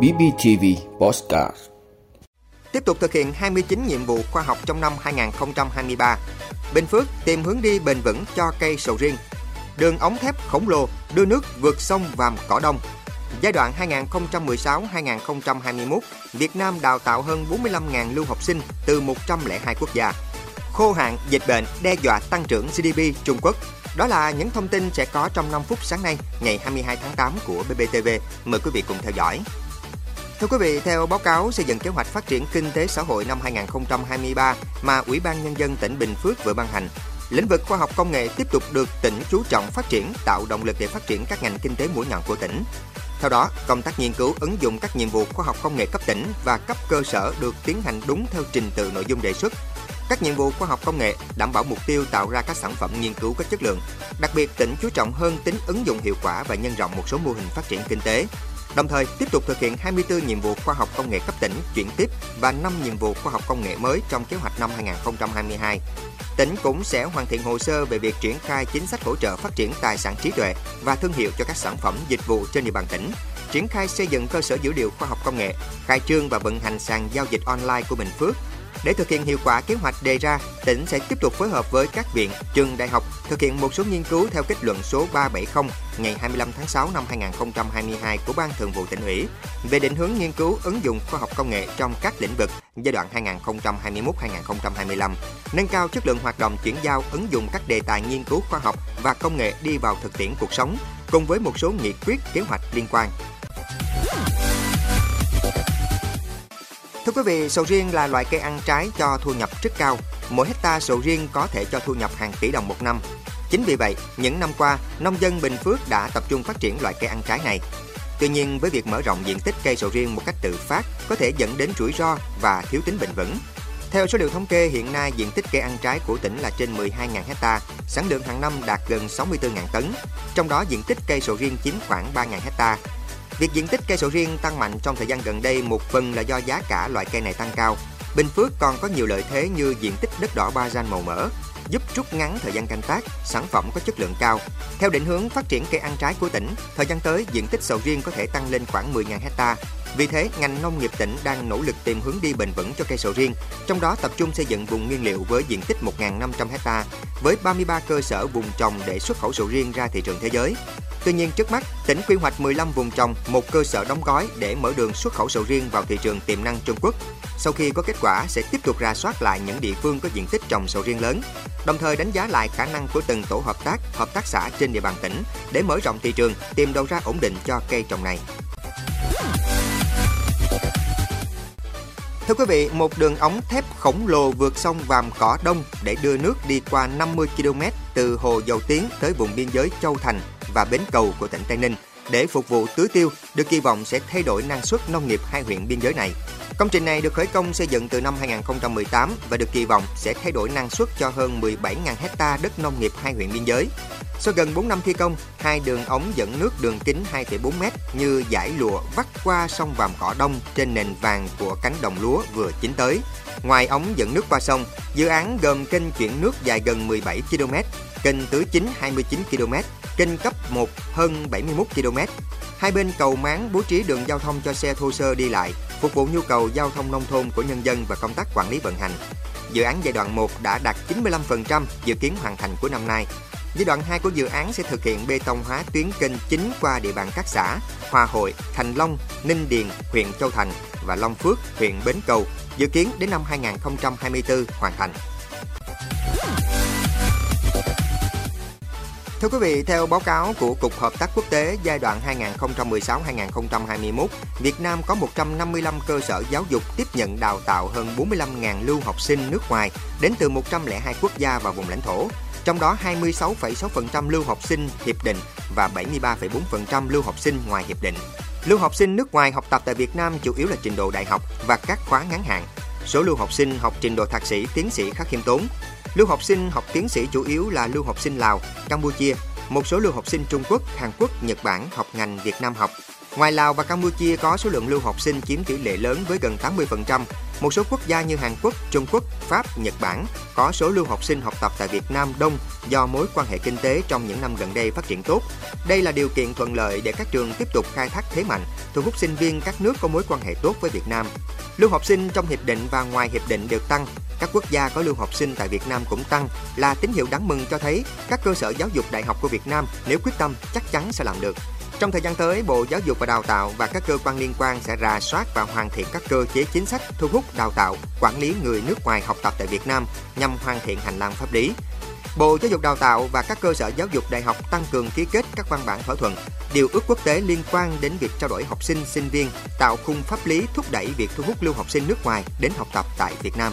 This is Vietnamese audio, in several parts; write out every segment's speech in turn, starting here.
BPTV Podcast tiếp tục thực hiện 29 nhiệm vụ khoa học trong năm 2023. Bình Phước tìm hướng đi bền vững cho cây sầu riêng. Đường ống thép khổng lồ đưa nước vượt sông Vàm Cỏ Đông. Giai đoạn 2016-2021, Việt Nam đào tạo hơn 45.000 lưu học sinh từ 102 quốc gia. Khô hạn, dịch bệnh đe dọa tăng trưởng GDP Trung Quốc. Đó là những thông tin sẽ có trong 5 phút sáng nay, ngày 22 tháng 8 của BPTV. Mời quý vị cùng theo dõi. Thưa quý vị, theo báo cáo xây dựng kế hoạch phát triển kinh tế xã hội năm 2023 mà Ủy ban Nhân dân tỉnh Bình Phước vừa ban hành, lĩnh vực khoa học công nghệ tiếp tục được tỉnh chú trọng phát triển, tạo động lực để phát triển các ngành kinh tế mũi nhọn của tỉnh. Theo đó, công tác nghiên cứu ứng dụng các nhiệm vụ khoa học công nghệ cấp tỉnh và cấp cơ sở được tiến hành đúng theo trình tự nội dung đề xuất. Các nhiệm vụ khoa học công nghệ đảm bảo mục tiêu tạo ra các sản phẩm nghiên cứu có chất lượng. Đặc biệt, tỉnh chú trọng hơn tính ứng dụng hiệu quả và nhân rộng một số mô hình phát triển kinh tế. Đồng thời, tiếp tục thực hiện 24 nhiệm vụ khoa học công nghệ cấp tỉnh chuyển tiếp và 5 nhiệm vụ khoa học công nghệ mới trong kế hoạch năm 2022. Tỉnh cũng sẽ hoàn thiện hồ sơ về việc triển khai chính sách hỗ trợ phát triển tài sản trí tuệ và thương hiệu cho các sản phẩm dịch vụ trên địa bàn tỉnh, triển khai xây dựng cơ sở dữ liệu khoa học công nghệ, khai trương và vận hành sàn giao dịch online của Bình Phước. Để thực hiện hiệu quả kế hoạch đề ra, tỉnh sẽ tiếp tục phối hợp với các viện, trường đại học thực hiện một số nghiên cứu theo kết luận số 370 ngày 25 tháng 6 năm 2022 của Ban Thường vụ Tỉnh ủy về định hướng nghiên cứu ứng dụng khoa học công nghệ trong các lĩnh vực giai đoạn 2021-2025, nâng cao chất lượng hoạt động chuyển giao ứng dụng các đề tài nghiên cứu khoa học và công nghệ đi vào thực tiễn cuộc sống, cùng với một số nghị quyết kế hoạch liên quan. Thưa quý vị, sầu riêng là loại cây ăn trái cho thu nhập rất cao. Mỗi hecta sầu riêng có thể cho thu nhập hàng tỷ đồng một năm. Chính vì vậy, những năm qua, nông dân Bình Phước đã tập trung phát triển loại cây ăn trái này. Tuy nhiên, với việc mở rộng diện tích cây sầu riêng một cách tự phát có thể dẫn đến rủi ro và thiếu tính bền vững. Theo số liệu thống kê, hiện nay diện tích cây ăn trái của tỉnh là trên 12.000 hecta, sản lượng hàng năm đạt gần 64.000 tấn, trong đó diện tích cây sầu riêng chiếm khoảng 3.000 hecta. Việc diện tích cây sầu riêng tăng mạnh trong thời gian gần đây một phần là do giá cả loại cây này tăng cao. Bình Phước còn có nhiều lợi thế như diện tích đất đỏ bazan màu mỡ, giúp rút ngắn thời gian canh tác, sản phẩm có chất lượng cao. Theo định hướng phát triển cây ăn trái của tỉnh, thời gian tới diện tích sầu riêng có thể tăng lên khoảng 10.000 hecta. Vì thế, ngành nông nghiệp tỉnh đang nỗ lực tìm hướng đi bền vững cho cây sầu riêng, trong đó tập trung xây dựng vùng nguyên liệu với diện tích 1.500 hecta, với 33 cơ sở vùng trồng để xuất khẩu sầu riêng ra thị trường thế giới. Tuy nhiên, trước mắt, tỉnh quy hoạch 15 vùng trồng, một cơ sở đóng gói để mở đường xuất khẩu sầu riêng vào thị trường tiềm năng Trung Quốc. Sau khi có kết quả, sẽ tiếp tục rà soát lại những địa phương có diện tích trồng sầu riêng lớn, đồng thời đánh giá lại khả năng của từng tổ hợp tác xã trên địa bàn tỉnh để mở rộng thị trường, tìm đầu ra ổn định cho cây trồng này. Thưa quý vị, một đường ống thép khổng lồ vượt sông Vàm Cỏ Đông để đưa nước đi qua 50 km từ Hồ Dầu Tiếng tới vùng biên giới Châu Thành và Bến Cầu của tỉnh Tây Ninh để phục vụ tưới tiêu được kỳ vọng sẽ thay đổi năng suất nông nghiệp hai huyện biên giới này. Công trình này được khởi công xây dựng từ năm 2018 và được kỳ vọng sẽ thay đổi năng suất cho hơn 17.000 hecta đất nông nghiệp hai huyện biên giới. Sau gần 4 năm thi công, hai đường ống dẫn nước đường kính 2,4 m như dải lụa vắt qua sông Vàm Cỏ Đông trên nền vàng của cánh đồng lúa vừa chín tới. Ngoài ống dẫn nước qua sông, dự án gồm kênh chuyển nước dài gần 17 km, kênh tưới chính 29 km, kênh cấp 1 hơn 71 km. Hai bên cầu máng bố trí đường giao thông cho xe thô sơ đi lại, phục vụ nhu cầu giao thông nông thôn của nhân dân và công tác quản lý vận hành. Dự án giai đoạn 1 đã đạt 95%, dự kiến hoàn thành cuối năm nay. Giai đoạn 2 của dự án sẽ thực hiện bê tông hóa tuyến kênh chính qua địa bàn các xã Hòa Hội, Thành Long, Ninh Điền, huyện Châu Thành và Long Phước, huyện Bến Cầu, dự kiến đến năm 2024 hoàn thành. Thưa quý vị, theo báo cáo của Cục Hợp tác Quốc tế giai đoạn 2016-2021, Việt Nam có 155 cơ sở giáo dục tiếp nhận đào tạo hơn 45.000 lưu học sinh nước ngoài đến từ 102 quốc gia và vùng lãnh thổ, trong đó 26,6% lưu học sinh hiệp định và 73,4% lưu học sinh ngoài hiệp định. Lưu học sinh nước ngoài học tập tại Việt Nam chủ yếu là trình độ đại học và các khóa ngắn hạn. Số lưu học sinh học trình độ thạc sĩ, tiến sĩ khá khiêm tốn. Lưu học sinh học tiến sĩ chủ yếu là lưu học sinh Lào, Campuchia, một số lưu học sinh Trung Quốc, Hàn Quốc, Nhật Bản học ngành Việt Nam học. Ngoài Lào và Campuchia có số lượng lưu học sinh chiếm tỷ lệ lớn với gần 80%. Một số quốc gia như Hàn Quốc, Trung Quốc, Pháp, Nhật Bản có số lưu học sinh học tập tại Việt Nam đông do mối quan hệ kinh tế trong những năm gần đây phát triển tốt. Đây là điều kiện thuận lợi để các trường tiếp tục khai thác thế mạnh, thu hút sinh viên các nước có mối quan hệ tốt với Việt Nam. Lưu học sinh trong hiệp định và ngoài hiệp định đều tăng. Các quốc gia có lưu học sinh tại Việt Nam cũng tăng là tín hiệu đáng mừng cho thấy các cơ sở giáo dục đại học của Việt Nam nếu quyết tâm chắc chắn sẽ làm được. Trong thời gian tới, Bộ Giáo dục và Đào tạo và các cơ quan liên quan sẽ rà soát và hoàn thiện các cơ chế chính sách thu hút đào tạo, quản lý người nước ngoài học tập tại Việt Nam nhằm hoàn thiện hành lang pháp lý. Bộ Giáo dục Đào tạo và các cơ sở giáo dục đại học tăng cường ký kết các văn bản thỏa thuận, điều ước quốc tế liên quan đến việc trao đổi học sinh, sinh viên, tạo khung pháp lý thúc đẩy việc thu hút lưu học sinh nước ngoài đến học tập tại Việt Nam.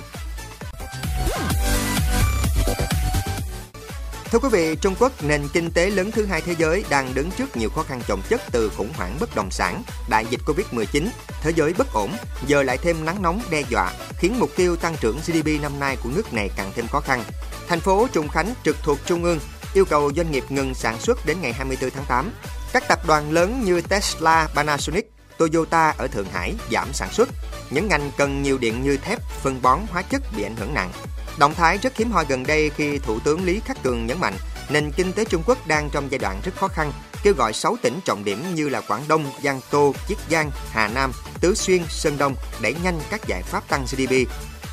Thưa quý vị, Trung Quốc, nền kinh tế lớn thứ hai thế giới, đang đứng trước nhiều khó khăn chồng chất từ khủng hoảng bất động sản, đại dịch Covid-19, thế giới bất ổn, giờ lại thêm nắng nóng đe dọa, khiến mục tiêu tăng trưởng GDP năm nay của nước này càng thêm khó khăn. Thành phố Trùng Khánh trực thuộc Trung ương yêu cầu doanh nghiệp ngừng sản xuất đến ngày 24 tháng 8. Các tập đoàn lớn như Tesla, Panasonic, Toyota ở Thượng Hải giảm sản xuất. Những ngành cần nhiều điện như thép, phân bón, hóa chất bị ảnh hưởng nặng. Động thái rất hiếm hoi gần đây khi Thủ tướng Lý Khắc Cường nhấn mạnh nền kinh tế Trung Quốc đang trong giai đoạn rất khó khăn, kêu gọi 6 tỉnh trọng điểm như là Quảng Đông, Giang Tô, Chiết Giang, Hà Nam, Tứ Xuyên, Sơn Đông đẩy nhanh các giải pháp tăng GDP.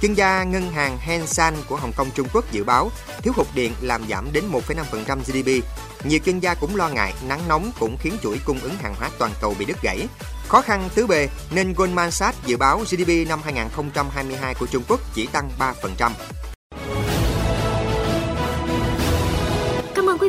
Chuyên gia ngân hàng Hang Seng của Hồng Kông Trung Quốc dự báo thiếu hụt điện làm giảm đến 1,5% GDP. Nhiều chuyên gia cũng lo ngại nắng nóng cũng khiến chuỗi cung ứng hàng hóa toàn cầu bị đứt gãy. Khó khăn tứ bề nên Goldman Sachs dự báo GDP năm 2022 của Trung Quốc chỉ tăng 3%. Cảm ơn quý